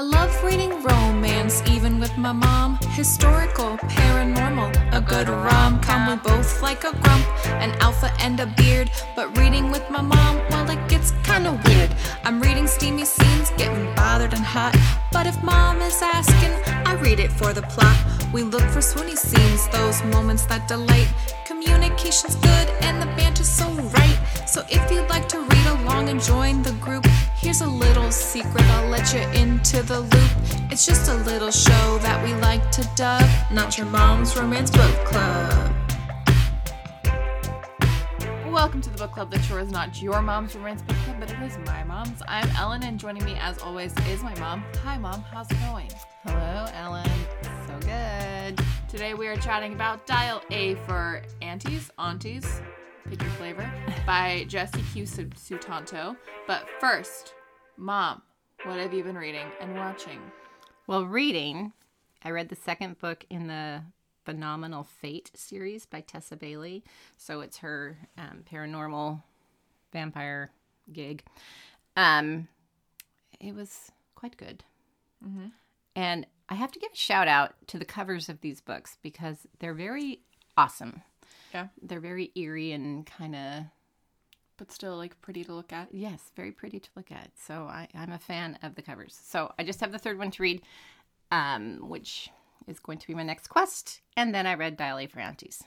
I love reading romance, even with my mom. Historical, paranormal, a good rom-com. We both like a grump, an alpha and a beard. But reading with my mom, well, it gets kinda weird. I'm reading steamy scenes, getting bothered and hot. But if mom is asking, I read it for the plot. We look for swoony scenes, those moments that delight. Communication's good and the banter's so right. So if you'd like to read along and join the group, here's a little secret, I'll let you into the loop. It's just a little show that we like to dub Not Your Mom's Romance Book Club. Welcome to the book club that sure is not your mom's romance book club, but it is my mom's. I'm Ellen, and joining me as always is my mom. Hi mom, how's it going? Hello Ellen, so good. Today we are chatting about Dial A for Aunties, pick your flavor, by Jesse Q. Sutanto. But first, Mom, what have you been reading and watching? Well, reading, I read the second book in the Phenomenal Fate series by Tessa Bailey. So it's her paranormal vampire gig. It was quite good. Mm-hmm. And I have to give a shout out to the covers of these books because they're very awesome. Yeah. They're very eerie and kind of... But still, like, pretty to look at. Yes, very pretty to look at. So I'm a fan of the covers. So I just have the third one to read, which is going to be my next quest. And then I read Dial A for Aunties.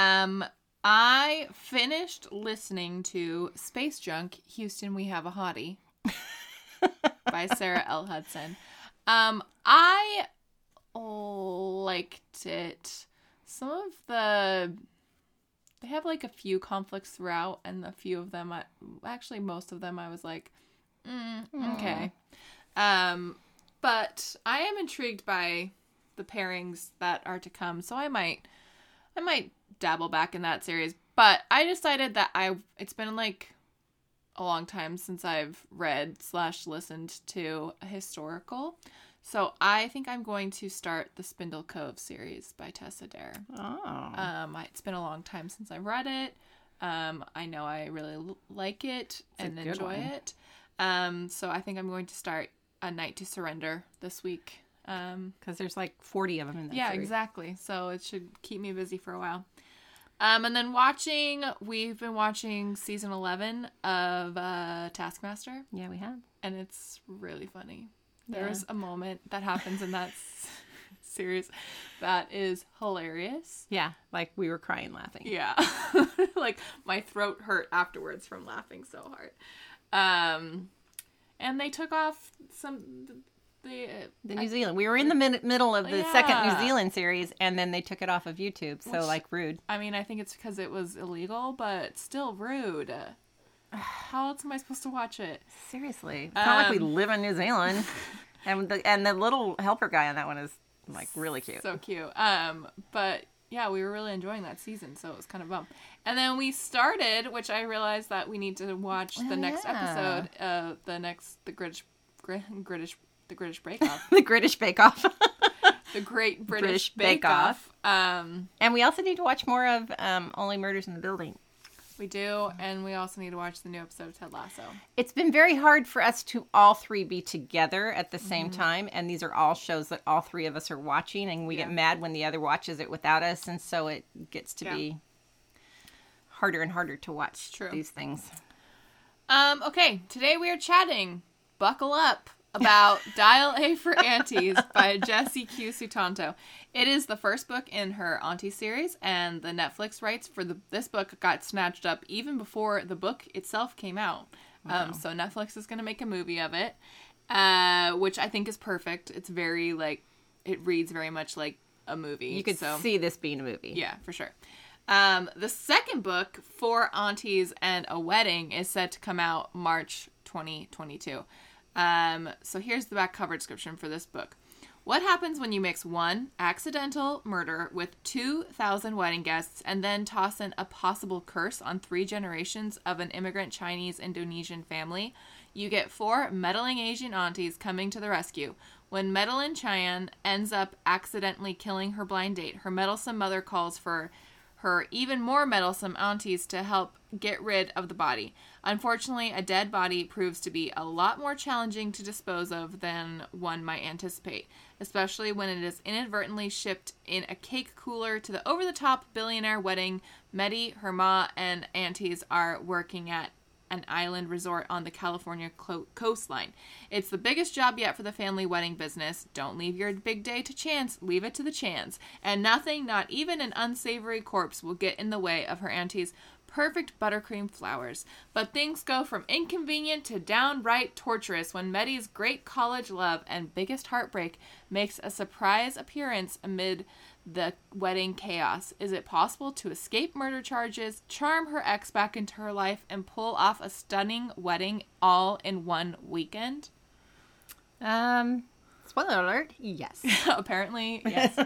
I finished listening to Space Junk, Houston, We Have a Hottie by Sarah L. Hudson. I liked it. Some of they have like a few conflicts throughout, and a few of them, most of them I was like, okay. But I am intrigued by the pairings that are to come, so I might dabble back in that series. But I decided that it's been like a long time since I've read / listened to a historical. So I think I'm going to start the Spindle Cove series by Tessa Dare. Oh. It's been a long time since I've read it. I know I really like it and enjoy it. So I think I'm going to start A Night to Surrender this week. Because there's like 40 of them in that series. Yeah, exactly. So it should keep me busy for a while. And then we've been watching season 11 of Taskmaster. Yeah, we have. And it's really funny. There's a moment that happens in that series that is hilarious. Yeah, like we were crying laughing. Yeah. Like my throat hurt afterwards from laughing so hard. And they took off the New Zealand. We were in the middle of the second New Zealand series, and then they took it off of YouTube, so rude. I mean, I think it's because it was illegal, but still rude. How else am I supposed to watch it? Seriously. It's not like we live in New Zealand. and the little helper guy on that one is, like, really cute. So cute. But, yeah, we were really enjoying that season, so it was kind of bummed. And then we started, which I realized that we need to watch the next episode, The British Bake Off. The British Bake Off. The Great British Bake Off. And we also need to watch more of Only Murders in the Building. We do, and we also need to watch the new episode of Ted Lasso. It's been very hard for us to all three be together at the same time, and these are all shows that all three of us are watching, and we get mad when the other watches it without us, and so it gets to be harder and harder to watch these things. Okay, today we are chatting, buckle up, about Dial A for Aunties by Jesse Q. Sutanto. It is the first book in her Auntie series, and the Netflix rights for this book got snatched up even before the book itself came out. Wow. So Netflix is going to make a movie of it, which I think is perfect. It's very, it reads very much like a movie. You could see this being a movie. Yeah, for sure. The second book, Four Aunties and a Wedding, is set to come out March 2022. So here's the back cover description for this book. What happens when you mix one accidental murder with 2,000 wedding guests and then toss in a possible curse on 3 generations of an immigrant Chinese-Indonesian family? You get 4 meddling Asian aunties coming to the rescue. When meddling Cheyenne ends up accidentally killing her blind date, her meddlesome mother calls for her even more meddlesome aunties to help get rid of the body. Unfortunately, a dead body proves to be a lot more challenging to dispose of than one might anticipate, especially when it is inadvertently shipped in a cake cooler to the over-the-top billionaire wedding Meddy, her ma, and aunties are working at an island resort on the California coastline. It's the biggest job yet for the family wedding business. Don't leave your big day to chance. Leave it to the chance. And nothing, not even an unsavory corpse, will get in the way of her auntie's perfect buttercream flowers. But things go from inconvenient to downright torturous when Meddy's great college love and biggest heartbreak makes a surprise appearance amid the wedding chaos. Is it possible to escape murder charges, charm her ex back into her life, and pull off a stunning wedding all in one weekend? Spoiler alert, yes. Apparently, yes.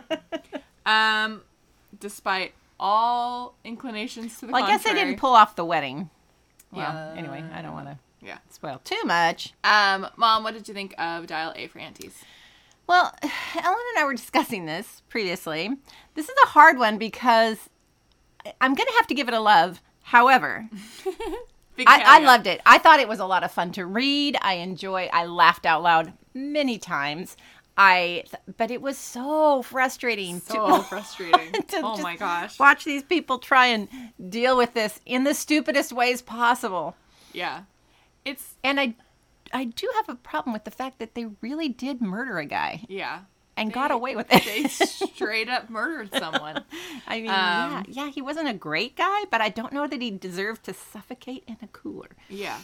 Despite all inclinations to the contrary. I guess they didn't pull off the wedding. Well, anyway, I don't want to spoil too much. Mom, what did you think of Dial A for Aunties? Well, Ellen and I were discussing this previously. This is a hard one because I'm going to have to give it a love. However, I loved it. I thought it was a lot of fun to read. I laughed out loud many times. But it was so frustrating. Oh my gosh. Watch these people try and deal with this in the stupidest ways possible. Yeah. I do have a problem with the fact that they really did murder a guy. Yeah. And they got away with it. They straight up murdered someone. I mean, he wasn't a great guy, but I don't know that he deserved to suffocate in a cooler. Yeah.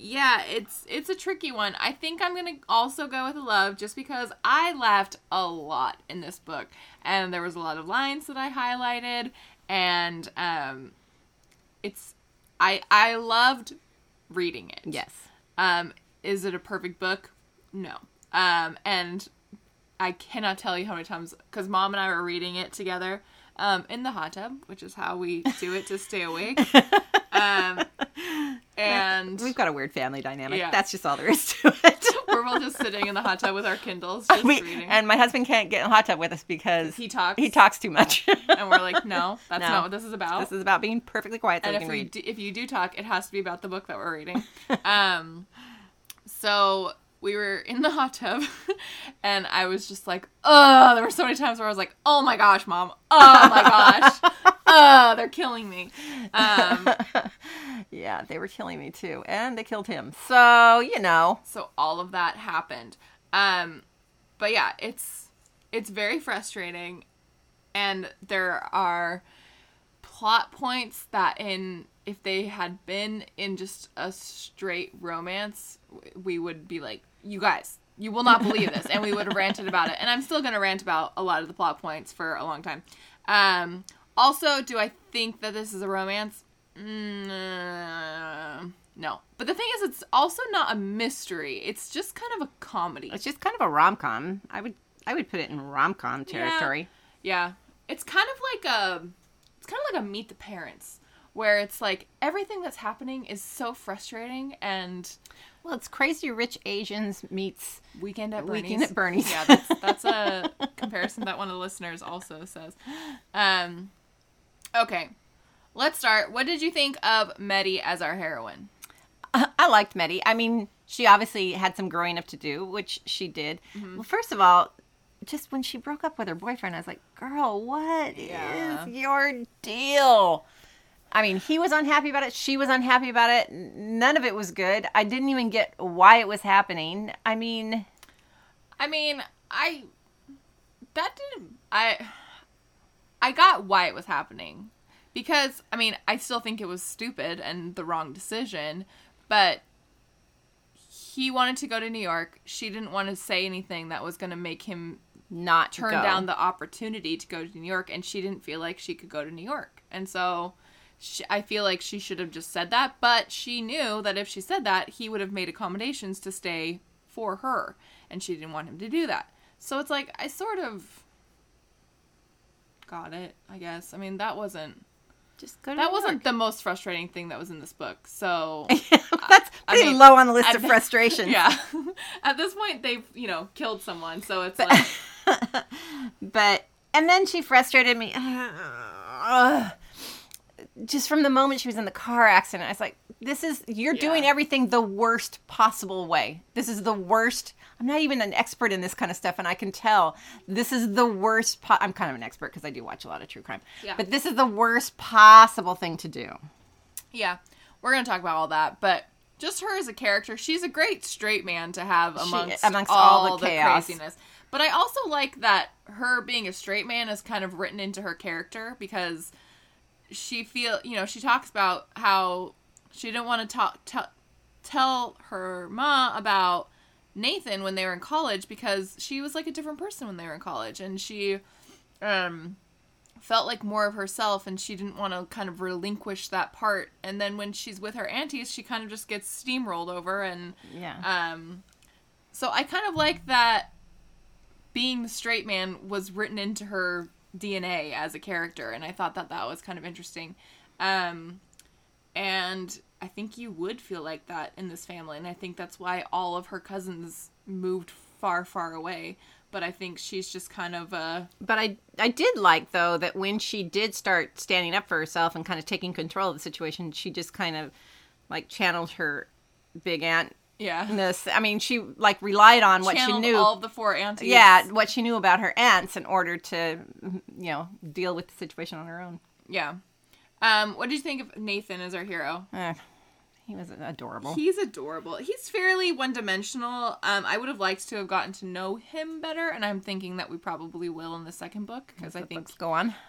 It's a tricky one. I think I'm going to also go with a love just because I laughed a lot in this book. And there was a lot of lines that I highlighted. And I loved reading it. Yes. Is it a perfect book? No. And I cannot tell you how many times, because Mom and I were reading it together in the hot tub, which is how we do it to stay awake. And we've got a weird family dynamic. Yeah. That's just all there is to it. We're all just sitting in the hot tub with our Kindles, just reading. And my husband can't get in the hot tub with us because he talks too much. And we're like, no, that's not what this is about. This is about being perfectly quiet so we can read. If you do talk, it has to be about the book that we're reading. So we were in the hot tub, and I was just like, there were so many times where I was like, oh my gosh, Mom, oh my gosh. Oh, they're killing me. Yeah, they were killing me too. And they killed him. So, So all of that happened. But yeah, it's very frustrating. And there are plot points that if they had been in just a straight romance, we would be like, you guys, you will not believe this. And we would have ranted about it. And I'm still going to rant about a lot of the plot points for a long time. Also, do I think that this is a romance? No. But the thing is, it's also not a mystery. It's just kind of a comedy. It's just kind of a rom-com. I would put it in rom-com territory. Yeah. It's kind of like a Meet the Parents, where it's like everything that's happening is so frustrating and... Well, it's Crazy Rich Asians meets Weekend at Bernie's. Yeah, that's a comparison that one of the listeners also says. Okay, let's start. What did you think of Meddy as our heroine? I liked Meddy. I mean, she obviously had some growing up to do, which she did. Mm-hmm. Well, first of all, just when she broke up with her boyfriend, I was like, girl, what is your deal? I mean, he was unhappy about it. She was unhappy about it. None of it was good. I didn't even get why it was happening. I got why it was happening because, I mean, I still think it was stupid and the wrong decision, but he wanted to go to New York. She didn't want to say anything that was going to make him not turn down the opportunity to go to New York, and she didn't feel like she could go to New York. And so... I feel like she should have just said that, but she knew that if she said that, he would have made accommodations to stay for her, and she didn't want him to do that. So it's like, I sort of got it, I guess. I mean, that wasn't the most frustrating thing that was in this book, so... That's pretty low on the list of frustrations. Yeah. At this point, they've, killed someone, so it's like... But... And then she frustrated me. Just from the moment she was in the car accident, I was like, you're doing everything the worst possible way. This is the worst. I'm not even an expert in this kind of stuff, and I can tell this is the worst. I'm kind of an expert because I do watch a lot of true crime. Yeah. But this is the worst possible thing to do. Yeah. We're going to talk about all that, but just her as a character, she's a great straight man to have amongst all the chaos. Craziness. But I also like that her being a straight man is kind of written into her character because she talks about how she didn't want to tell her ma about Nathan when they were in college because she was like a different person when they were in college, and she felt like more of herself, and she didn't want to kind of relinquish that part. And then when she's with her aunties, she kind of just gets steamrolled over, and so I kind of like that being the straight man was written into her DNA as a character, and I thought that was kind of interesting. And I think you would feel like that in this family, and I think that's why all of her cousins moved far, far away. But I think she's just kind of a... But I did like, though, that when she did start standing up for herself and kind of taking control of the situation, she just kind of, like, channeled her big aunt. Yeah. I mean, she, like, relied on what she knew. All of the four aunties. Yeah, what she knew about her aunts in order to, deal with the situation on her own. Yeah. What did you think of Nathan as our hero? He was adorable. He's adorable. He's fairly one-dimensional. I would have liked to have gotten to know him better, and I'm thinking that we probably will in the second book, because I think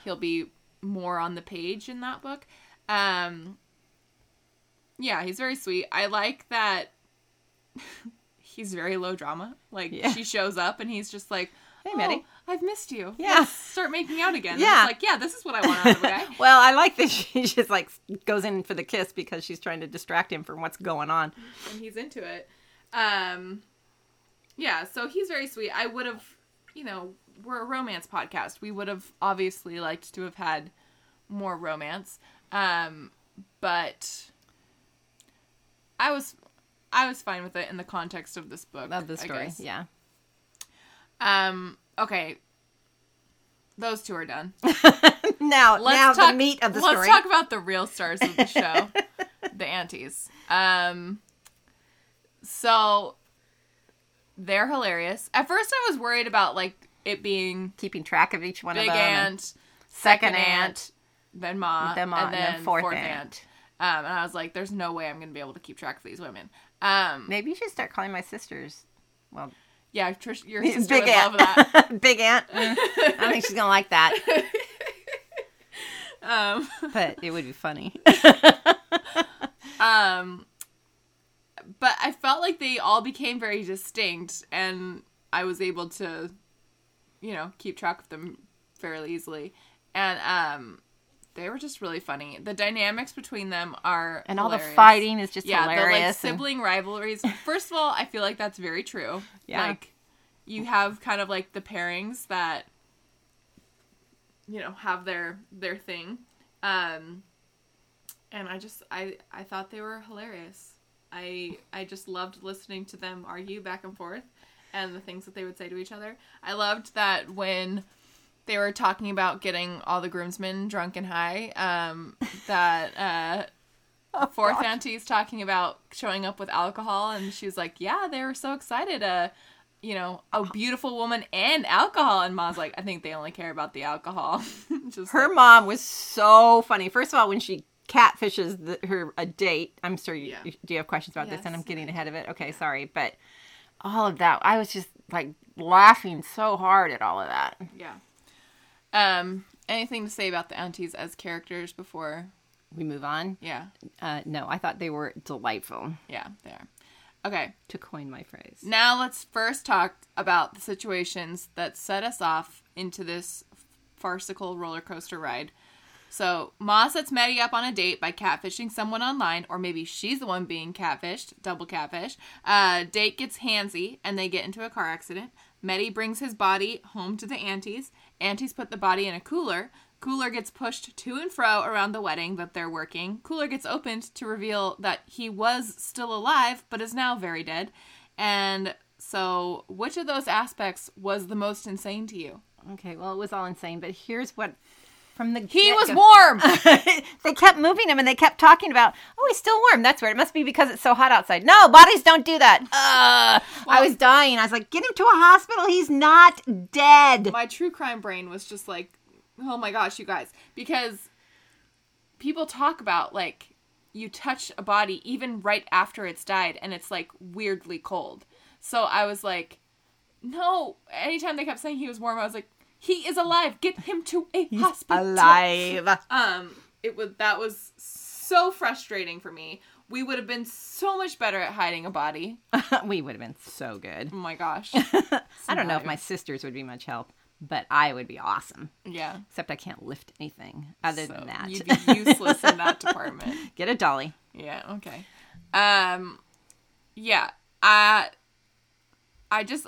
he'll be more on the page in that book. Yeah, he's very sweet. I like that he's very low drama. She shows up, and he's just like, hey, Maddie. I've missed you. Yeah. Let's start making out again. Yeah. And it's like, this is what I want out of a guy. Well, I like that she just, like, goes in for the kiss because she's trying to distract him from what's going on. And he's into it. Yeah, so he's very sweet. I would have, we're a romance podcast. We would have obviously liked to have had more romance. But I was fine with it in the context of this book. Of the story, yeah. Okay. Those two are done. Now the meat of the story. Let's talk about the real stars of the show. The aunties. So they're hilarious. At first I was worried about, like, it being keeping track of each one of them. Big aunt, second aunt, then ma, and then fourth aunt. And I was like, there's no way I'm going to be able to keep track of these women. Maybe you should start calling my sisters. Well, yeah, Trish, your sister would love that. Big aunt. I don't think she's going to like that. But it would be funny. But I felt like they all became very distinct, and I was able to, keep track of them fairly easily. And they were just really funny. The dynamics between them are and hilarious. All the fighting is just hilarious. Yeah, the sibling rivalries. First of all, I feel like that's very true. Yeah. Like, you have kind of, like, the pairings that, have their thing. And I thought they were hilarious. I just loved listening to them argue back and forth and the things that they would say to each other. I loved that when they were talking about getting all the groomsmen drunk and high, that fourth auntie's talking about showing up with alcohol, and she was like, yeah, they were so excited, a beautiful woman and alcohol, and Ma's like, I think they only care about the alcohol. Mom was so funny. First of all, when she catfishes her date, I'm sure do you have questions about this, and I'm getting ahead of it. Okay, sorry, but all of that, I was just, like, laughing so hard at all of that. Yeah. Anything to say about the aunties as characters before we move on? Yeah. No, I thought they were delightful. Yeah, they are. Okay. To coin my phrase. Now let's first talk about the situations that set us off into this farcical roller coaster ride. So, Ma sets Maddie up on a date by catfishing someone online, or maybe she's the one being catfished, double catfish. Date gets handsy, and they get into a car accident. Maddie brings his body home to the aunties. Aunties put the body in a cooler. Cooler gets pushed to and fro around the wedding that they're working. Cooler gets opened to reveal that he was still alive, but is now very dead. And So which of those aspects was the most insane to you? Okay, well, it was all insane, but here's what... He was warm! They kept moving him and they kept talking about, oh, he's still warm. That's weird. It must be because it's so hot outside. No, bodies don't do that. Well, I was dying. I was like, get him to a hospital. He's not dead. My true crime brain was just like, oh my gosh, you guys. Because people talk about, like, you touch a body even right after it's died and it's, like, weirdly cold. So I was like, no. Anytime they kept saying he was warm, I was like, he is alive. Get him to a hospital. Alive. That was so frustrating for me. We would have been so much better at hiding a body. We would have been so good. Oh my gosh. I don't know if my sisters would be much help, but I would be awesome. Yeah. Except I can't lift anything other than that. You'd be useless in that department. Get a dolly. Yeah. Okay. Yeah. I just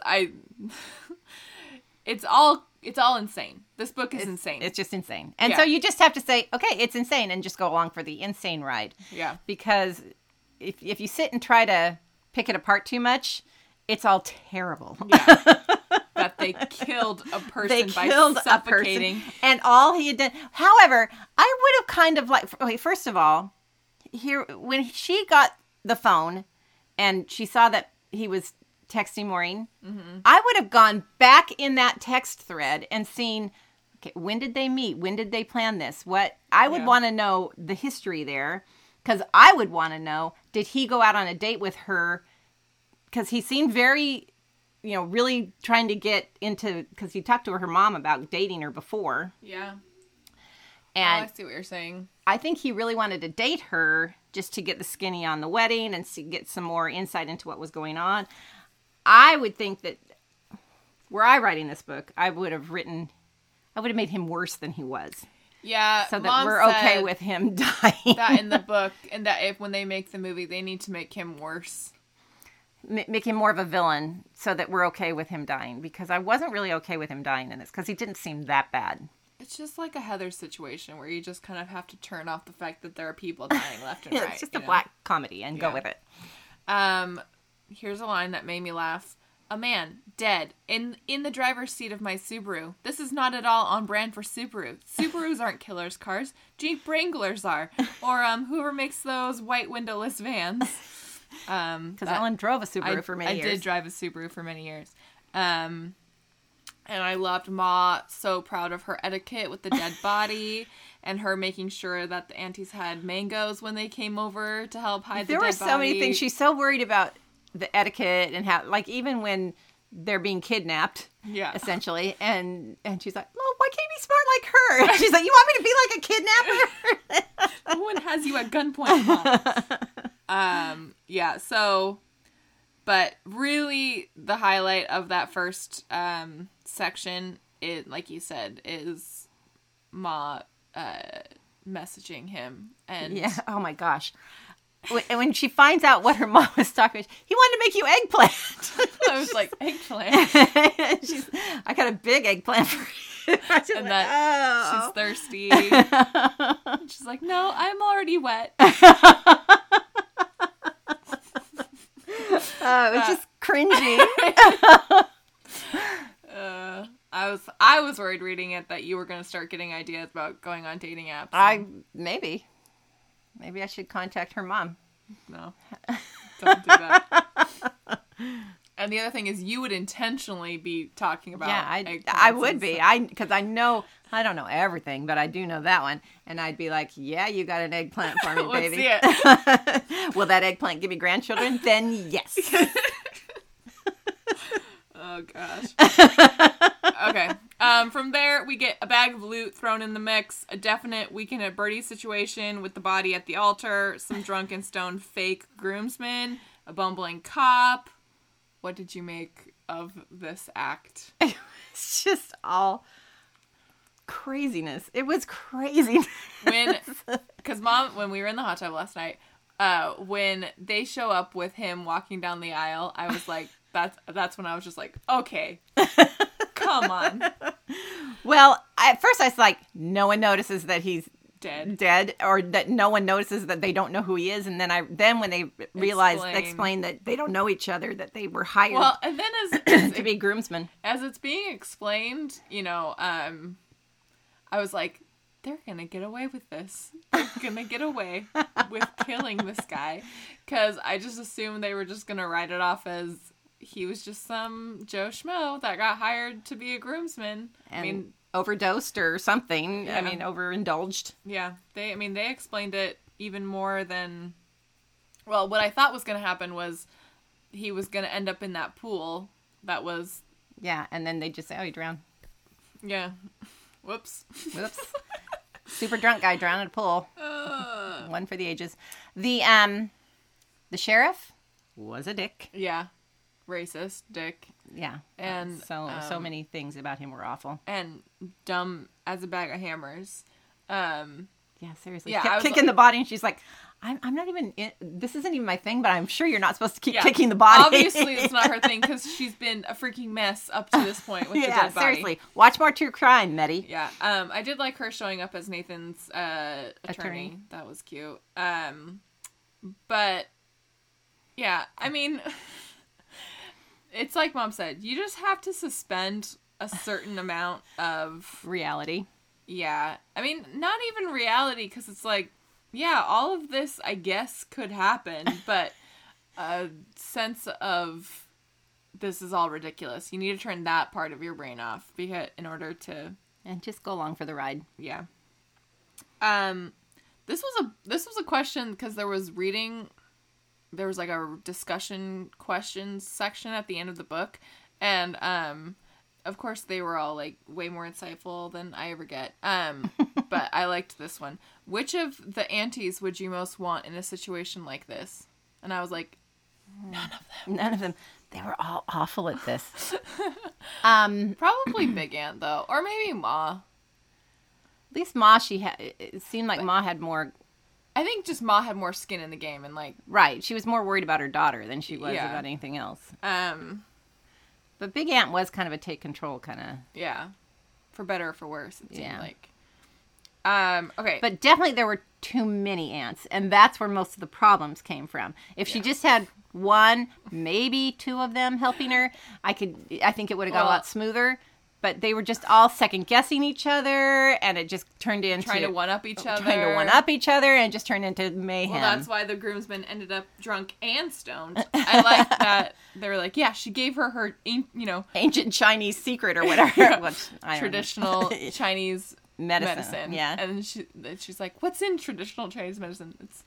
It's all insane. This book is insane. It's just insane. And so you just have to say, okay, it's insane, and just go along for the insane ride. Yeah. Because if you sit and try to pick it apart too much, it's all terrible. Yeah. That they killed a person by suffocating. And all he had done. However, I would have kind of like, okay, first of all, here when she got the phone and she saw that he was texting Maureen, mm-hmm. I would have gone back in that text thread and seen, okay, when did they meet? When did they plan this? What I would want to know the history there, because I would want to know, did he go out on a date with her? Because he seemed very, really trying to get into, because he talked to her mom about dating her before. Yeah. And I see what you're saying. I think he really wanted to date her just to get the skinny on the wedding and to get some more insight into what was going on. I would think that were I writing this book, I would have made him worse than he was. Yeah. So that Mom we're okay with him dying. That in the book, and that if when they make the movie, they need to make him worse. Make him more of a villain so that we're okay with him dying, because I wasn't really okay with him dying in this because he didn't seem that bad. It's just like a Heather situation where you just kind of have to turn off the fact that there are people dying left and right. It's just a black comedy and go with it. Here's a line that made me laugh. A man, dead, in the driver's seat of my Subaru. This is not at all on brand for Subaru. Subarus aren't killers' cars. Jeep Wranglers are. Or whoever makes those white windowless vans. Because Ellen drove a Subaru for many years. I did drive a Subaru for many years. And I loved Ma so proud of her etiquette with the dead body. And her making sure that the aunties had mangoes when they came over to help hide the dead body. There were so many things. She's so worried about the etiquette and how, like, even when they're being kidnapped, essentially, and she's like, well, why can't you be smart like her? And she's like, you want me to be like a kidnapper? No one has you at gunpoint, Mom. But really the highlight of that first section, like you said, is Ma messaging him. And yeah, oh my gosh. When she finds out what her mom was talking about, he wanted to make you eggplant. I was like, eggplant? I got a big eggplant for you. And that she's thirsty. And she's like, no, I'm already wet. It was just cringy. I was worried reading it that you were going to start getting ideas about going on dating apps. Maybe. Maybe I should contact her mom. No. Don't do that. And the other thing is you would intentionally be talking about I would be. Because I don't know everything, but I do know that one. And I'd be like, yeah, you got an eggplant for me, baby. Let's see it. Will that eggplant give me grandchildren? Then yes. Oh, gosh. Okay. From there, we get a bag of loot thrown in the mix, a definite Weekend at Bernie's situation with the body at the altar, some drunken stone fake groomsmen, a bumbling cop. What did you make of this act? It was just all craziness. It was craziness. Because Mom, when we were in the hot tub last night, when they show up with him walking down the aisle, I was like, that's when I was just like, okay. Come on. Well, at first I was like, no one notices that he's dead, or that no one notices that they don't know who he is, and then when they realize, explain that they don't know each other, that they were hired. Well, and then as to be groomsmen, as it's being explained, you know, I was like, they're gonna get away with this. They're gonna get away with killing this guy, because I just assumed they were just gonna write it off as he was just some Joe Schmo that got hired to be a groomsman. And I mean, overdosed or something. Yeah. I mean, overindulged. Yeah. They explained it even more than... Well, what I thought was going to happen was he was going to end up in that pool that was... Yeah, and then they just say, oh, he drowned. Yeah. Whoops. Super drunk guy drowned in a pool. One for the ages. The sheriff was a dick. Yeah. Racist dick. Yeah. And so many things about him were awful. And dumb as a bag of hammers. Yeah, seriously. Yeah, kicking the body, and she's like, I'm not even, this isn't even my thing, but I'm sure you're not supposed to keep kicking the body. Obviously it's not her thing, because she's been a freaking mess up to this point with the dead body. Yeah, seriously. Watch more true crime, Meddy. Yeah. I did like her showing up as Nathan's attorney. That was cute. But, yeah, I mean... It's like Mom said, you just have to suspend a certain amount of... reality. Yeah. I mean, not even reality, because it's like, yeah, all of this, I guess, could happen, but a sense of this is all ridiculous. You need to turn that part of your brain off in order to... And just go along for the ride. Yeah. This was a question, because there was reading... There was, like, a discussion questions section at the end of the book. And, of course, they were all, like, way more insightful than I ever get. But I liked this one. Which of the aunties would you most want in a situation like this? And I was like, none of them. They were all awful at this. Probably Big Aunt, though. Or maybe Ma. At least Ma, it seemed like Ma had more... I think just Ma had more skin in the game and like... Right. She was more worried about her daughter than she was about anything else. But Big Aunt was kind of a take control kind of... Yeah. For better or for worse, it seemed like. Okay. But definitely there were too many aunts, and that's where most of the problems came from. If she just had one, maybe two of them helping her, I think it would have got a lot smoother. But they were just all second-guessing each other, and it just turned into... Trying to one-up each other, and it just turned into mayhem. Well, that's why the groomsmen ended up drunk and stoned. I like that they were like, yeah, she gave her, you know... Ancient Chinese secret or whatever. Which, traditional Chinese medicine. Yeah. And she's like, what's in traditional Chinese medicine? It's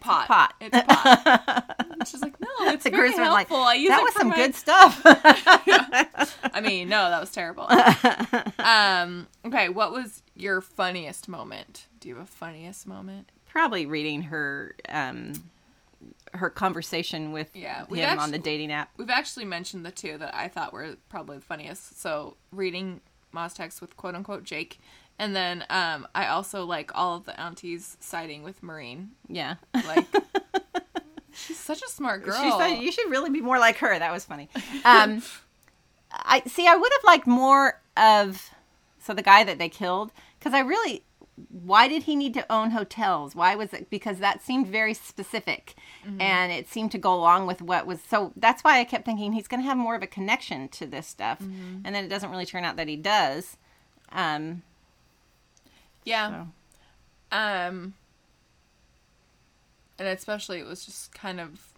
pot. It's pot. And she's like, no, it's very helpful. Like, I use that was some good stuff. I mean, no, that was terrible. Okay, what was your funniest moment? Do you have a funniest moment? Probably reading her conversation with him on the dating app. We've actually mentioned the two that I thought were probably the funniest. So reading Ma's text with quote-unquote Jake. And then I also like all of the aunties siding with Maureen. Yeah. Like, she's such a smart girl. You should really be more like her. That was funny. I would have liked more of... So the guy that they killed, because I really... Why did he need to own hotels? Why was it? Because that seemed very specific, and it seemed to go along with what was. So that's why I kept thinking he's going to have more of a connection to this stuff, and then it doesn't really turn out that he does. Yeah. So. And especially it was just kind of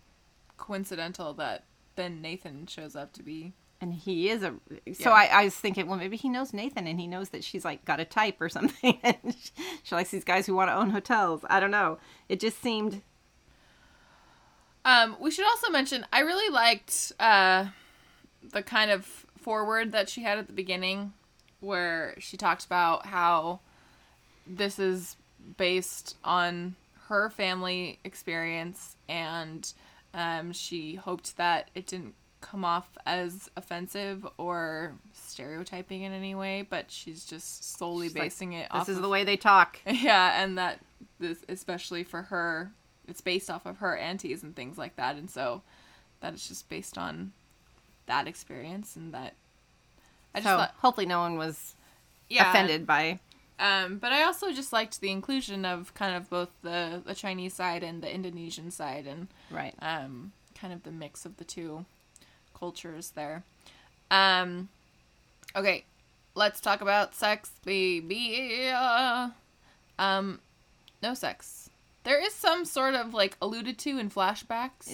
coincidental that then Nathan shows up to be. And he is a... So I was thinking, well, maybe he knows Nathan and he knows that she's, like, got a type or something. And she likes these guys who want to own hotels. I don't know. It just seemed... We should also mention, I really liked the kind of foreword that she had at the beginning where she talked about how this is based on her family experience and she hoped that it didn't come off as offensive or stereotyping in any way, but she's just solely basing it off. This is the way they talk. Yeah, and that this, especially for her, it's based off of her aunties and things like that, and so that it's just based on that experience, and that I just thought hopefully no one was offended by But I also just liked the inclusion of kind of both the Chinese side and the Indonesian side, and right, kind of the mix of the two cultures there. Okay, let's talk about sex, baby. No sex. There is some sort of, like, alluded to in flashbacks.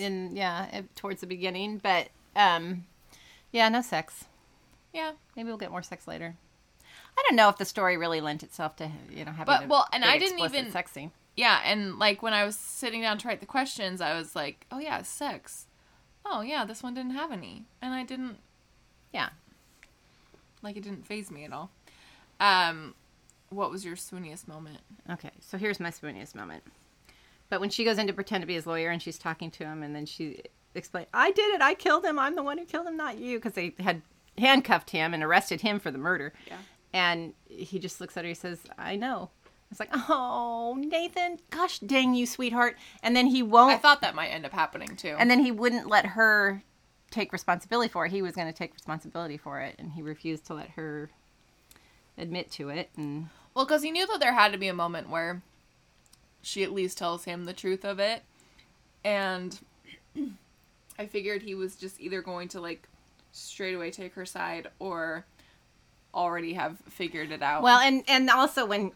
Towards the beginning, but, no sex. Yeah. Maybe we'll get more sex later. I don't know if the story really lent itself to, having a big explicit sex scene. Yeah, and, like, when I was sitting down to write the questions, I was like, oh, yeah, sex. Oh, yeah, this one didn't have any. And I didn't... Yeah. Like, it didn't faze me at all. What was your swooniest moment? Okay, so here's my swooniest moment. But when she goes in to pretend to be his lawyer and she's talking to him, and then she explains, I did it, I killed him, I'm the one who killed him, not you, because they had handcuffed him and arrested him for the murder. Yeah. And he just looks at her, he says, I know. It's like, oh, Nathan, gosh dang you, sweetheart. And then he won't. I thought that might end up happening, too. And then he wouldn't let her take responsibility for it. He was going to take responsibility for it, and he refused to let her admit to it. And well, because he knew that there had to be a moment where she at least tells him the truth of it. And I figured he was just either going to, like, straight away take her side or already have figured it out. Well, and also when,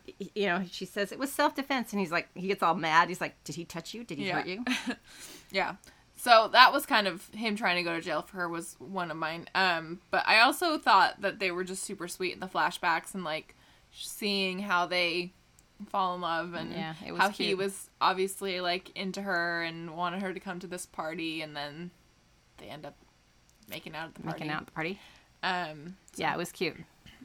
she says it was self-defense, and he's like, he gets all mad. He's like, did he touch you? Did he hurt you? Yeah. So that was kind of him trying to go to jail for her was one of mine. But I also thought that they were just super sweet in the flashbacks and, like, seeing how they fall in love and how cute. He was obviously, like, into her and wanted her to come to this party, and then they end up making out at the party. So yeah, it was cute.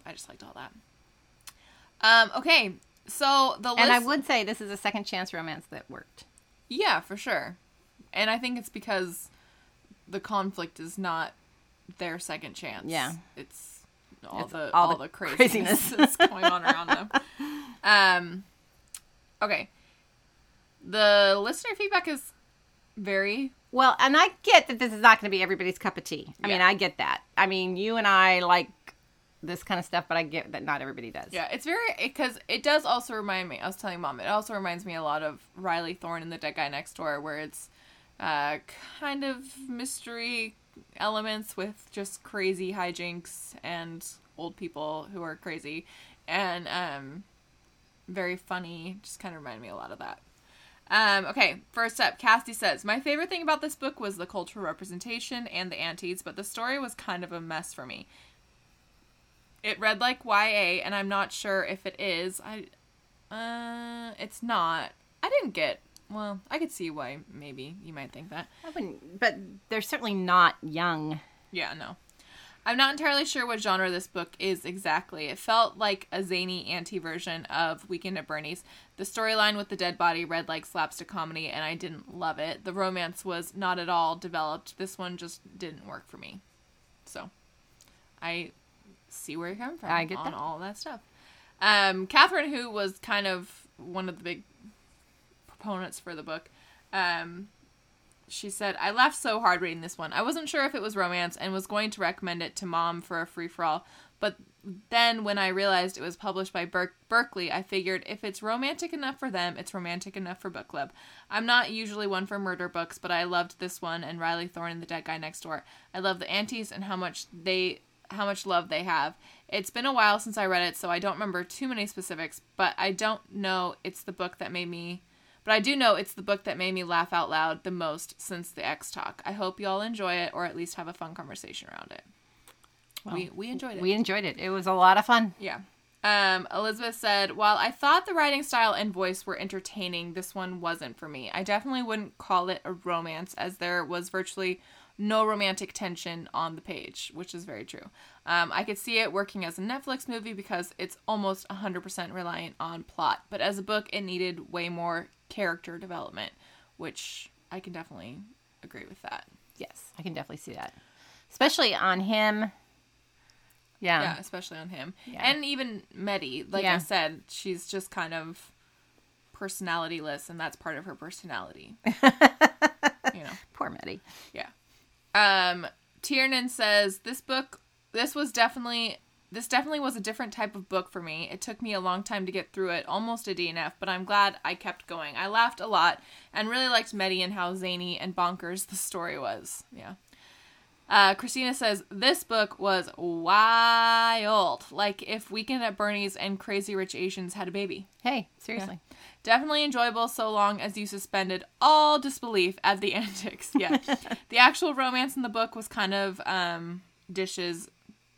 I just liked all that. Okay, so the list... And I would say this is a second-chance romance that worked. Yeah, for sure. And I think it's because the conflict is not their second chance. Yeah. It's all the craziness that's going on around them. Okay. The listener feedback is very... Well, and I get that this is not going to be everybody's cup of tea. I mean, I get that. I mean, you and I like this kind of stuff, but I get that not everybody does. Yeah, it's very... Because it does also remind me... I was telling Mom, it also reminds me a lot of Riley Thorn and the Dead Guy Next Door, where it's kind of mystery elements with just crazy hijinks and old people who are crazy. And very funny. Just kind of reminded me a lot of that. Okay, first up, Cassie says, my favorite thing about this book was the cultural representation and the aunties, but the story was kind of a mess for me. It read like YA, and I'm not sure if it is. It's not. I didn't get... Well, I could see why maybe you might think that. I wouldn't... But they're certainly not young. Yeah, no. I'm not entirely sure what genre this book is exactly. It felt like a zany anti version of Weekend at Bernie's. The storyline with the dead body read like slapstick comedy, and I didn't love it. The romance was not at all developed. This one just didn't work for me. So, I see where you're coming from I get on that. All that stuff. Catherine, who was kind of one of the big proponents for the book, she said, I laughed so hard reading this one. I wasn't sure if it was romance and was going to recommend it to Mom for a free-for-all. But then when I realized it was published by Berkeley, I figured if it's romantic enough for them, it's romantic enough for book club. I'm not usually one for murder books, but I loved this one and Riley Thorn and the Dead Guy Next Door. I love the aunties and how much love they have. It's been a while since I read it, so I don't remember too many specifics, but I don't know it's the book that made me... But I do know it's the book that made me laugh out loud the most since the Ex Talk. I hope y'all enjoy it, or at least have a fun conversation around it. Well, we enjoyed it. We enjoyed it. It was a lot of fun. Yeah. Elizabeth said, while I thought the writing style and voice were entertaining, this one wasn't for me. I definitely wouldn't call it a romance, as there was virtually no romantic tension on the page, which is very true. I could see it working as a Netflix movie because it's almost 100% reliant on plot. But as a book, it needed way more character development, which I can definitely agree with that. Yes, I can definitely see that. Especially on him. Yeah, especially on him. Yeah. And even Meddy. Like I said, she's just kind of personality-less, and that's part of her personality. Poor Meddy. Yeah. Tiernan says, this was definitely This definitely was a different type of book for me. It took me a long time to get through it, almost a DNF, but I'm glad I kept going. I laughed a lot and really liked Mehdi and how zany and bonkers the story was. Yeah. Christina says, this book was wild. Like if Weekend at Bernie's and Crazy Rich Asians had a baby. Hey, seriously. Yeah. Definitely enjoyable so long as you suspended all disbelief at the antics. Yeah. The actual romance in the book was kind of dishes.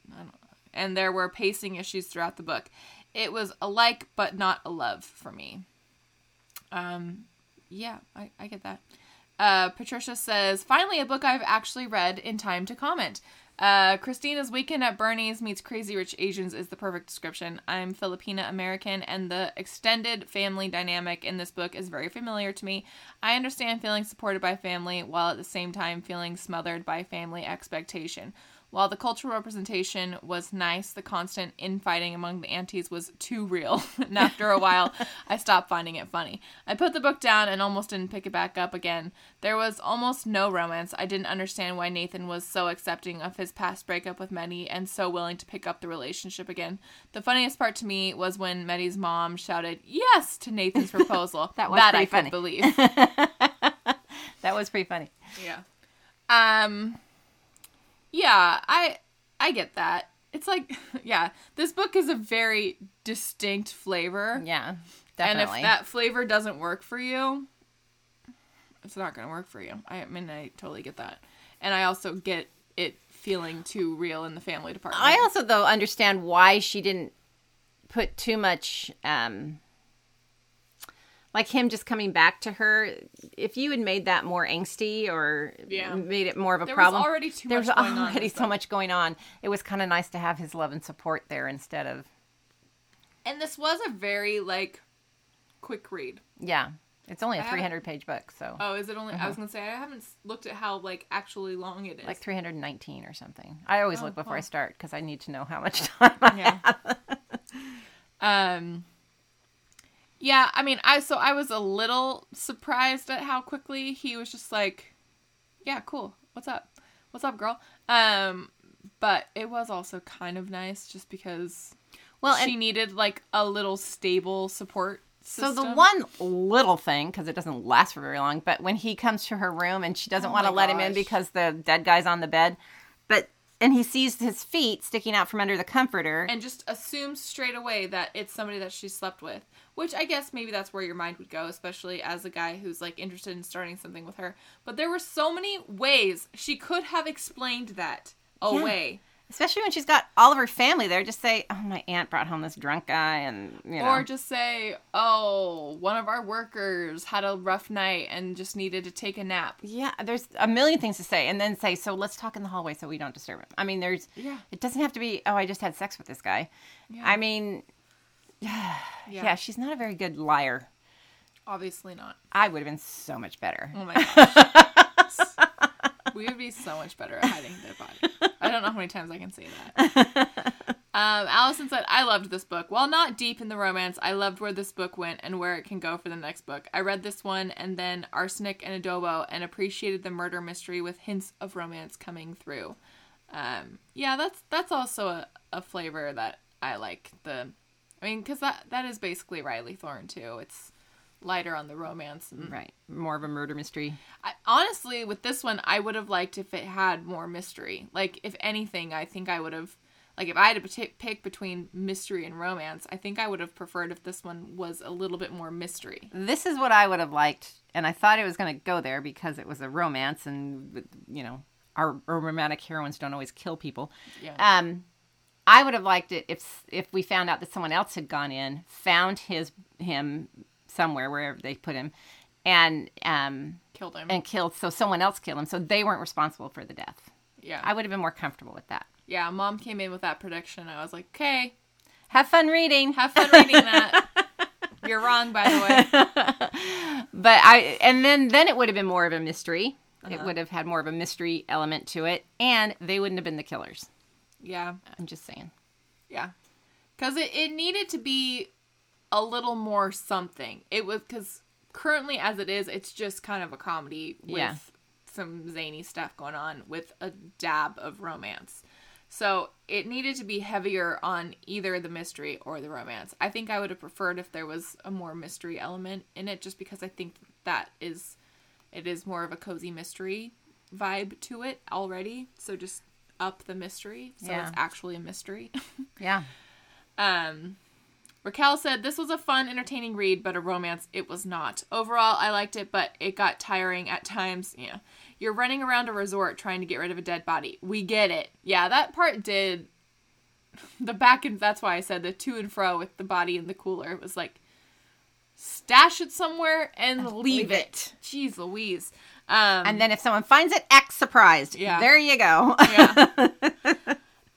I don't know. And there were pacing issues throughout the book. It was a like, but not a love for me. Yeah, I get that. Patricia says, finally a book I've actually read in time to comment. Christina's Weekend at Bernie's meets Crazy Rich Asians is the perfect description. I'm Filipina American, and the extended family dynamic in this book is very familiar to me. I understand feeling supported by family, while at the same time feeling smothered by family expectation. While the cultural representation was nice, the constant infighting among the aunties was too real, and after a while, I stopped finding it funny. I put the book down and almost didn't pick it back up again. There was almost no romance. I didn't understand why Nathan was so accepting of his past breakup with Mehdi and so willing to pick up the relationship again. The funniest part to me was when Mehdi's mom shouted yes to Nathan's proposal. That was that pretty I funny. Could believe. That was pretty funny. Yeah. Yeah, I get that. It's like, yeah, this book is a very distinct flavor. Yeah, definitely. And if that flavor doesn't work for you, it's not going to work for you. I mean, I totally get that. And I also get it feeling too real in the family department. I also, though, understand why she didn't put too much, like him just coming back to her, if you had made that more angsty or made it more of a problem. There was already so much going on. It was kind of nice to have his love and support there instead of... And this was a very, like, quick read. Yeah. It's only a 300-page book, so... Oh, is it only... I was going to say, I haven't looked at how, like, actually long it is. Like 319 or something. I always look before I start because I need to know how much time I have. Yeah, I mean, I was a little surprised at how quickly he was just like, yeah, cool, what's up, girl? But it was also kind of nice just because she needed, like, a little stable support system. So the one little thing, because it doesn't last for very long, but when he comes to her room and she doesn't want to let him in because the dead guy's on the bed, and he sees his feet sticking out from under the comforter. And just assumes straight away that it's somebody that she slept with. Which I guess maybe that's where your mind would go, especially as a guy who's, like, interested in starting something with her. But there were so many ways she could have explained that away. Yeah. Especially when she's got all of her family there. Just say, oh, my aunt brought home this drunk guy and, you know. Or just say, oh, one of our workers had a rough night and just needed to take a nap. Yeah, there's a million things to say. And then say, so let's talk in the hallway so we don't disturb him. I mean, it doesn't have to be, oh, I just had sex with this guy. Yeah. I mean... Yeah, she's not a very good liar. Obviously not. I would have been so much better. Oh my gosh. We would be so much better at hiding their body. I don't know how many times I can say that. Allison said, I loved this book. While not deep in the romance, I loved where this book went and where it can go for the next book. I read this one and then Arsenic and Adobo and appreciated the murder mystery with hints of romance coming through. Yeah, that's also a flavor that I like. I mean, because that is basically Riley Thorn, too. It's lighter on the romance. And right. More of a murder mystery. Honestly, with this one, I would have liked if it had more mystery. Like, if anything, I think I would have... Like, if I had to pick between mystery and romance, I think I would have preferred if this one was a little bit more mystery. This is what I would have liked, and I thought it was going to go there because it was a romance, and, you know, our romantic heroines don't always kill people. Yeah. I would have liked it if we found out that someone else had gone in, found him somewhere, wherever they put him, and killed him. So someone else killed him. So they weren't responsible for the death. Yeah. I would have been more comfortable with that. Yeah, Mom came in with that prediction. I was like, okay. Have fun reading. That. You're wrong, by the way. But then it would have been more of a mystery. Uh-huh. It would have had more of a mystery element to it, and they wouldn't have been the killers. Yeah. I'm just saying. Yeah. Because it needed to be a little more something. It was because currently as it is, it's just kind of a comedy with some zany stuff going on with a dab of romance. So it needed to be heavier on either the mystery or the romance. I think I would have preferred if there was a more mystery element in it, just because I think that is, it is more of a cozy mystery vibe to it already. So just up the mystery. So yeah. It's actually a mystery. Yeah. Raquel said, this was a fun, entertaining read, but a romance it was not. Overall, I liked it, but it got tiring at times. Yeah. You're running around a resort trying to get rid of a dead body. We get it. Yeah, that part did. The back and... That's why I said the to and fro with the body in the cooler. It was like, stash it somewhere and leave it. Jeez Louise. And then if someone finds it, act surprised. Yeah. There you go.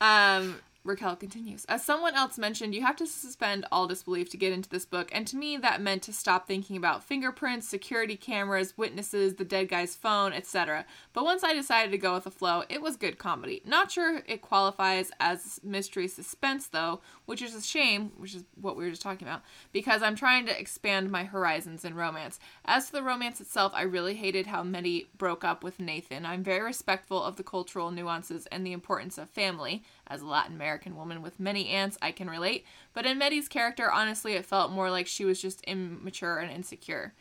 Yeah. Raquel continues, as someone else mentioned, you have to suspend all disbelief to get into this book, and to me that meant to stop thinking about fingerprints, security cameras, witnesses, the dead guy's phone, etc. But once I decided to go with the flow, it was good comedy. Not sure it qualifies as mystery suspense, though, which is a shame, which is what we were just talking about, because I'm trying to expand my horizons in romance. As to the romance itself, I really hated how Maddie broke up with Nathan. I'm very respectful of the cultural nuances and the importance of family. As a Latin American woman with many aunts, I can relate. But in Medi's character, honestly, it felt more like she was just immature and insecure,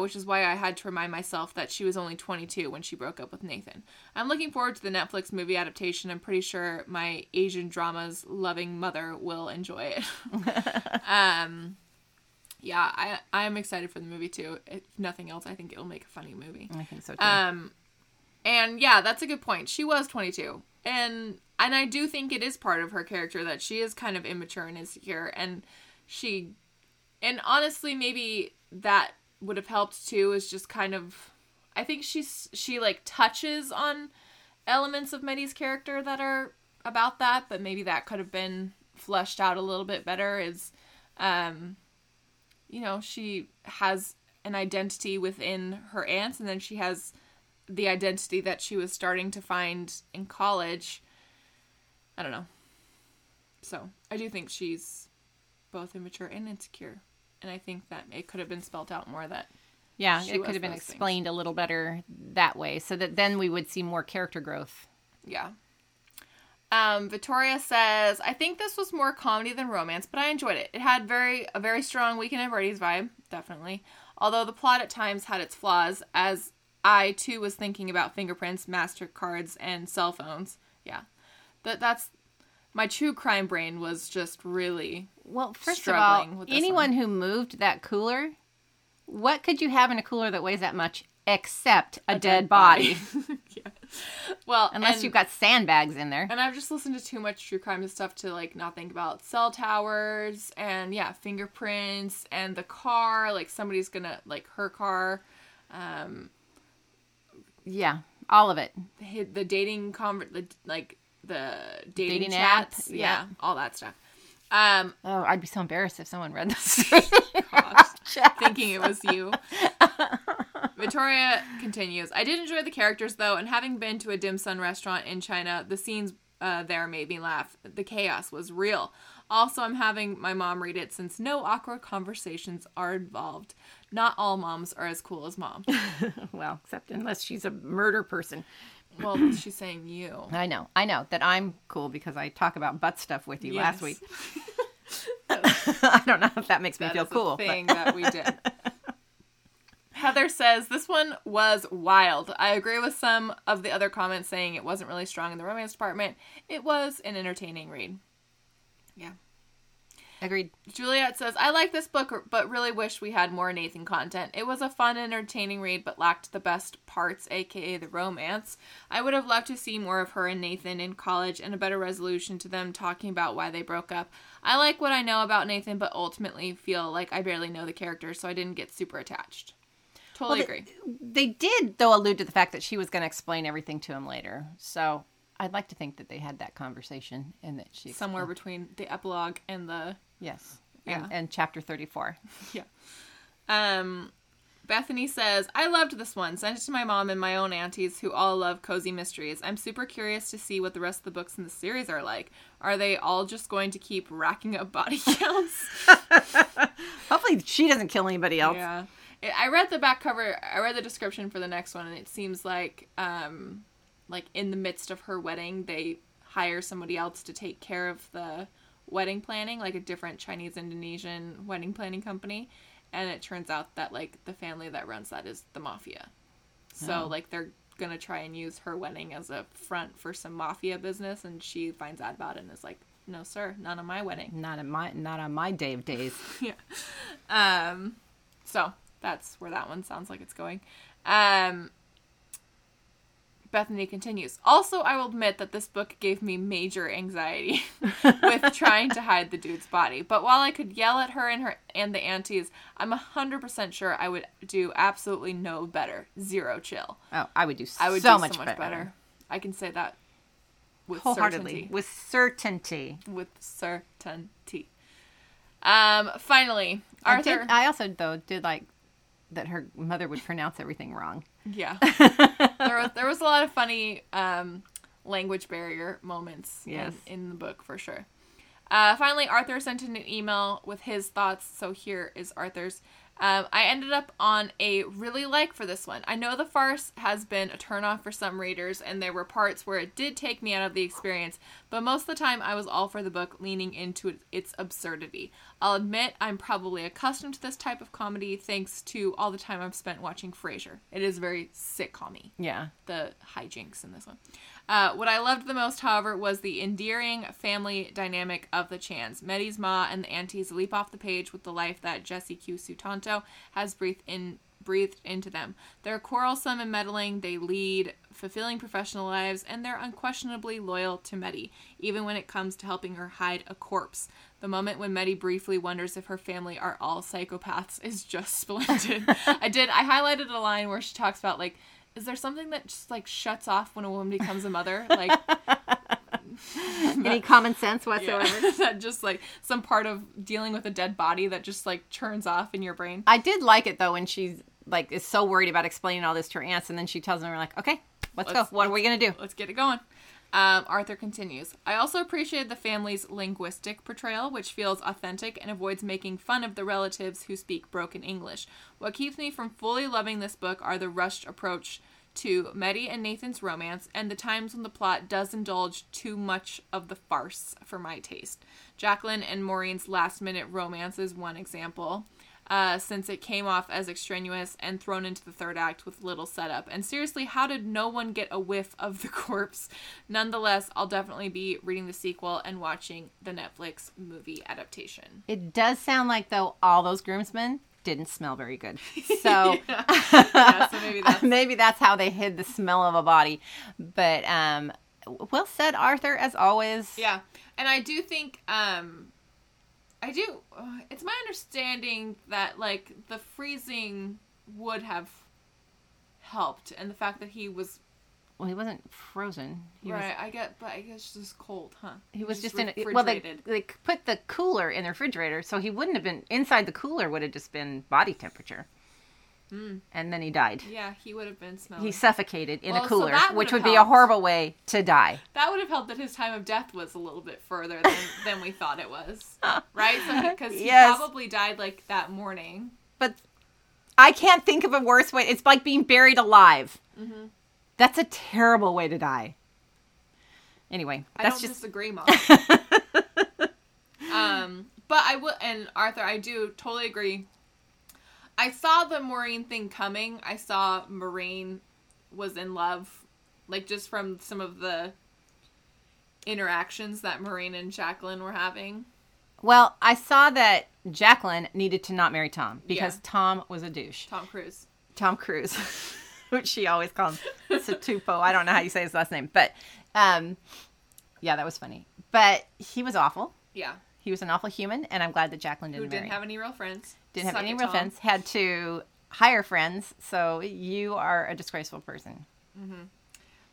which is why I had to remind myself that she was only 22 when she broke up with Nathan. I'm looking forward to the Netflix movie adaptation. I'm pretty sure my Asian dramas loving mother will enjoy it. Yeah, I'm excited for the movie, too. If nothing else, I think it'll make a funny movie. I think so, too. And, yeah, that's a good point. She was 22. And I do think it is part of her character that she is kind of immature and insecure, and honestly, maybe that would have helped too, is just kind of, I think she like touches on elements of Medi's character that are about that, but maybe that could have been fleshed out a little bit better, is, you know, she has an identity within her aunts, and then she has the identity that she was starting to find in college. I don't know. So, I do think she's both immature and insecure. And I think that it could have been spelled out more that... Yeah, it could have been explained a little better that way, so that then we would see more character growth. Yeah. Victoria says, I think this was more comedy than romance, but I enjoyed it. It had a very strong Weekend at Bernie's vibe, definitely. Although the plot at times had its flaws, as I, too, was thinking about fingerprints, MasterCards, and cell phones. Yeah. That's my true crime brain was just really struggling with this. Anyone who moved that cooler, what could you have in a cooler that weighs that much except a dead body? Yeah. Well, unless you've got sandbags in there. And I've just listened to too much true crime stuff to like not think about cell towers and fingerprints and the car, like somebody's gonna like her car. Yeah, all of it. The dating dating chats, app, yeah, all that stuff. I'd be so embarrassed if someone read this. Gosh, thinking it was you. Victoria continues, I did enjoy the characters, though, and having been to a dim sum restaurant in China, the scenes there made me laugh. The chaos was real. Also, I'm having my mom read it since no awkward conversations are involved. Not all moms are as cool as Mom. Well, except unless she's a murder person. Well, she's saying you. I know that I'm cool because I talk about butt stuff with you last week. I don't know if that makes me feel cool. That we did. Heather says, this one was wild. I agree with some of the other comments saying it wasn't really strong in the romance department. It was an entertaining read. Yeah. Agreed. Juliet says, I like this book, but really wish we had more Nathan content. It was a fun, entertaining read, but lacked the best parts, a.k.a. the romance. I would have loved to see more of her and Nathan in college and a better resolution to them talking about why they broke up. I like what I know about Nathan, but ultimately feel like I barely know the character, so I didn't get super attached. Totally agree. They did, though, allude to the fact that she was going to explain everything to him later, so... I'd like to think that they had that conversation and that she... Somewhere between the epilogue and the... Yes. Yeah. And chapter 34. Yeah. Bethany says, I loved this one. Sent it to my mom and my own aunties who all love cozy mysteries. I'm super curious to see what the rest of the books in the series are like. Are they all just going to keep racking up body counts? Hopefully she doesn't kill anybody else. Yeah. I read the back cover. I read the description for the next one, and it seems like... in the midst of her wedding, they hire somebody else to take care of the wedding planning, like a different Chinese-Indonesian wedding planning company. And it turns out that, like, the family that runs that is the mafia. So, like, they're going to try and use her wedding as a front for some mafia business. And she finds out about it and is like, no, sir, not on my wedding. Not on my day of days. Yeah. So that's where that one sounds like it's going. Bethany continues. Also, I will admit that this book gave me major anxiety with trying to hide the dude's body. But while I could yell at her and the aunties, I'm 100% sure I would do absolutely no better. Zero chill. Oh, I would do so much better. I can say that with wholeheartedly. Certainty. With certainty. Finally, Arthur. I also did like that her mother would pronounce everything wrong. Yeah. There was a lot of funny language barrier moments in the book, for sure. Finally, Arthur sent in an email with his thoughts, so here is Arthur's. I ended up on a really like for this one. I know the farce has been a turnoff for some readers, and there were parts where it did take me out of the experience, but most of the time I was all for the book leaning into its absurdity. I'll admit I'm probably accustomed to this type of comedy thanks to all the time I've spent watching Frasier. It is very sitcom-y. Yeah. The hijinks in this one. What I loved the most, however, was the endearing family dynamic of the Chans. Meddy's ma and the aunties leap off the page with the life that Jesse Q. Sutanto has breathed into them. They're quarrelsome and meddling, they lead fulfilling professional lives, and they're unquestionably loyal to Meddy, even when it comes to helping her hide a corpse. The moment when Meddy briefly wonders if her family are all psychopaths is just splendid. I highlighted a line where she talks about, like, is there something that just, like, shuts off when a woman becomes a mother? Like, any common sense whatsoever? Yeah. That just, like, some part of dealing with a dead body that just, like, turns off in your brain. I did like it, though, when she's, like, is so worried about explaining all this to her aunts, and then she tells them, we're like, okay, let's go. What are we going to do? Let's get it going. Arthur continues. I also appreciated the family's linguistic portrayal, which feels authentic and avoids making fun of the relatives who speak broken English. What keeps me from fully loving this book are the rushed approach to Meddy and Nathan's romance, and the times when the plot does indulge too much of the farce for my taste. Jacqueline and Maureen's last-minute romance is one example, since it came off as extraneous and thrown into the third act with little setup. And seriously, how did no one get a whiff of the corpse? Nonetheless, I'll definitely be reading the sequel and watching the Netflix movie adaptation. It does sound like, though, all those groomsmen didn't smell very good. So, so maybe that's how they hid the smell of a body. But well said, Arthur, as always. Yeah. And I do think... it's my understanding that, like, the freezing would have helped, and the fact that he was... Well, he wasn't frozen. I guess just cold, huh? He was just in a... Well, they put the cooler in the refrigerator, so he wouldn't have been... Inside the cooler would have just been body temperature. Mm. And then he died. Yeah, he would have been smelling. He suffocated in a cooler, which would be a horrible way to die. That would have helped that his time of death was a little bit further than we thought it was. Right? Because he probably died, like, that morning. But I can't think of a worse way. It's like being buried alive. Mm-hmm. That's a terrible way to die. Anyway, I don't disagree, Mom. But I will, and Arthur, I do totally agree. I saw the Maureen thing coming. I saw Maureen was in love, like, just from some of the interactions that Maureen and Jacqueline were having. Well, I saw that Jacqueline needed to not marry Tom because Tom was a douche. Tom Cruise, which she always calls him. Sutupo. I don't know how you say his last name, but that was funny. But he was awful. Yeah. He was an awful human, and I'm glad that Jacqueline didn't marry. Who didn't have any real friends. Didn't have any real friends. Had to hire friends, so you are a disgraceful person. Mm-hmm.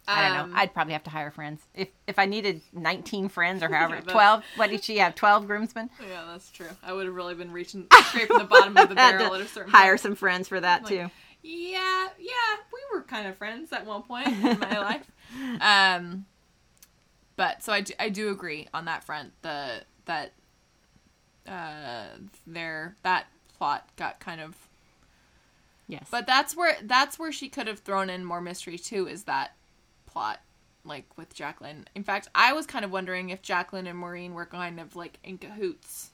I don't know. I'd probably have to hire friends. If I needed 19 friends or however, 12, what did she have, 12 groomsmen? Yeah, that's true. I would have really been scraping the bottom of the barrel at a certain point. Hire some friends for that, too. Yeah, we were kind of friends at one point in my life. But, so I do agree on that front, that plot got kind of... Yes. But that's where she could have thrown in more mystery, too, is that plot like with Jacqueline. In fact, I was kind of wondering if Jacqueline and Maureen were kind of like in cahoots.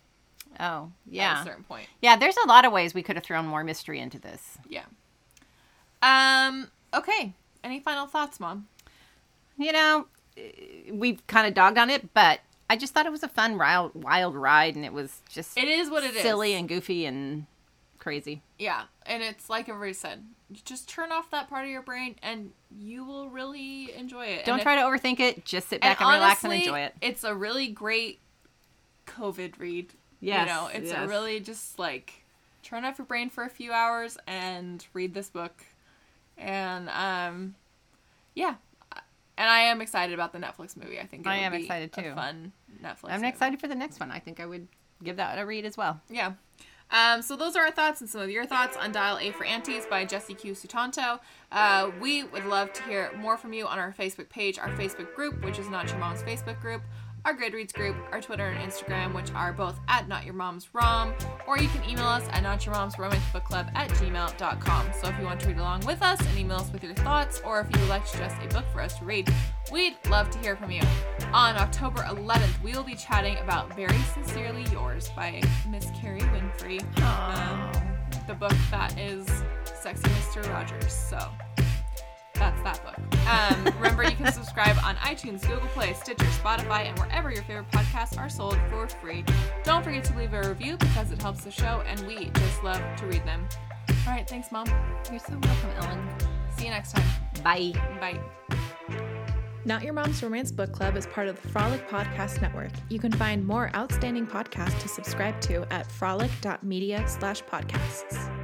Oh, yeah. At a certain point. Yeah, there's a lot of ways we could have thrown more mystery into this. Yeah. Okay. Any final thoughts, Mom? You know, we've kind of dogged on it, but I just thought it was a fun, wild ride, and it was just... It is what it is. Silly and goofy and crazy. Yeah, and it's like everybody said, you just turn off that part of your brain, and you will really enjoy it. Don't try to overthink it. Just sit back and relax and enjoy it. It's a really great COVID read. Yes. You know, it's a really just, like, turn off your brain for a few hours and read this book. And, yeah. And I am excited about the Netflix movie. I think it would be excited too. A fun Netflix movie. I'm excited for the next one. I think I would give that a read as well. Yeah. So those are our thoughts and some of your thoughts on Dial A for Aunties by Jesse Q. Sutanto. We would love to hear more from you on our Facebook page, our Facebook group, which is Not Your Mom's Facebook group, our Goodreads group, our Twitter and Instagram, which are both at NotYourMomsRom, or you can email us at NotYourMomsRomanceBookClub@gmail.com. So if you want to read along with us and email us with your thoughts, or if you would like to suggest a book for us to read, we'd love to hear from you. On October 11th, we will be chatting about Very Sincerely Yours by Miss Carrie Winfrey, the book that is Sexy Mr. Rogers, so... That's that book. Remember, you can subscribe on iTunes, Google Play, Stitcher, Spotify, and wherever your favorite podcasts are sold for free. Don't forget to leave a review because it helps the show, and we just love to read them. All right, thanks, Mom. You're so welcome, Ellen. See you next time. Bye. Bye. Not Your Mom's Romance Book Club is part of the Frolic Podcast Network. You can find more outstanding podcasts to subscribe to at frolic.media/podcasts.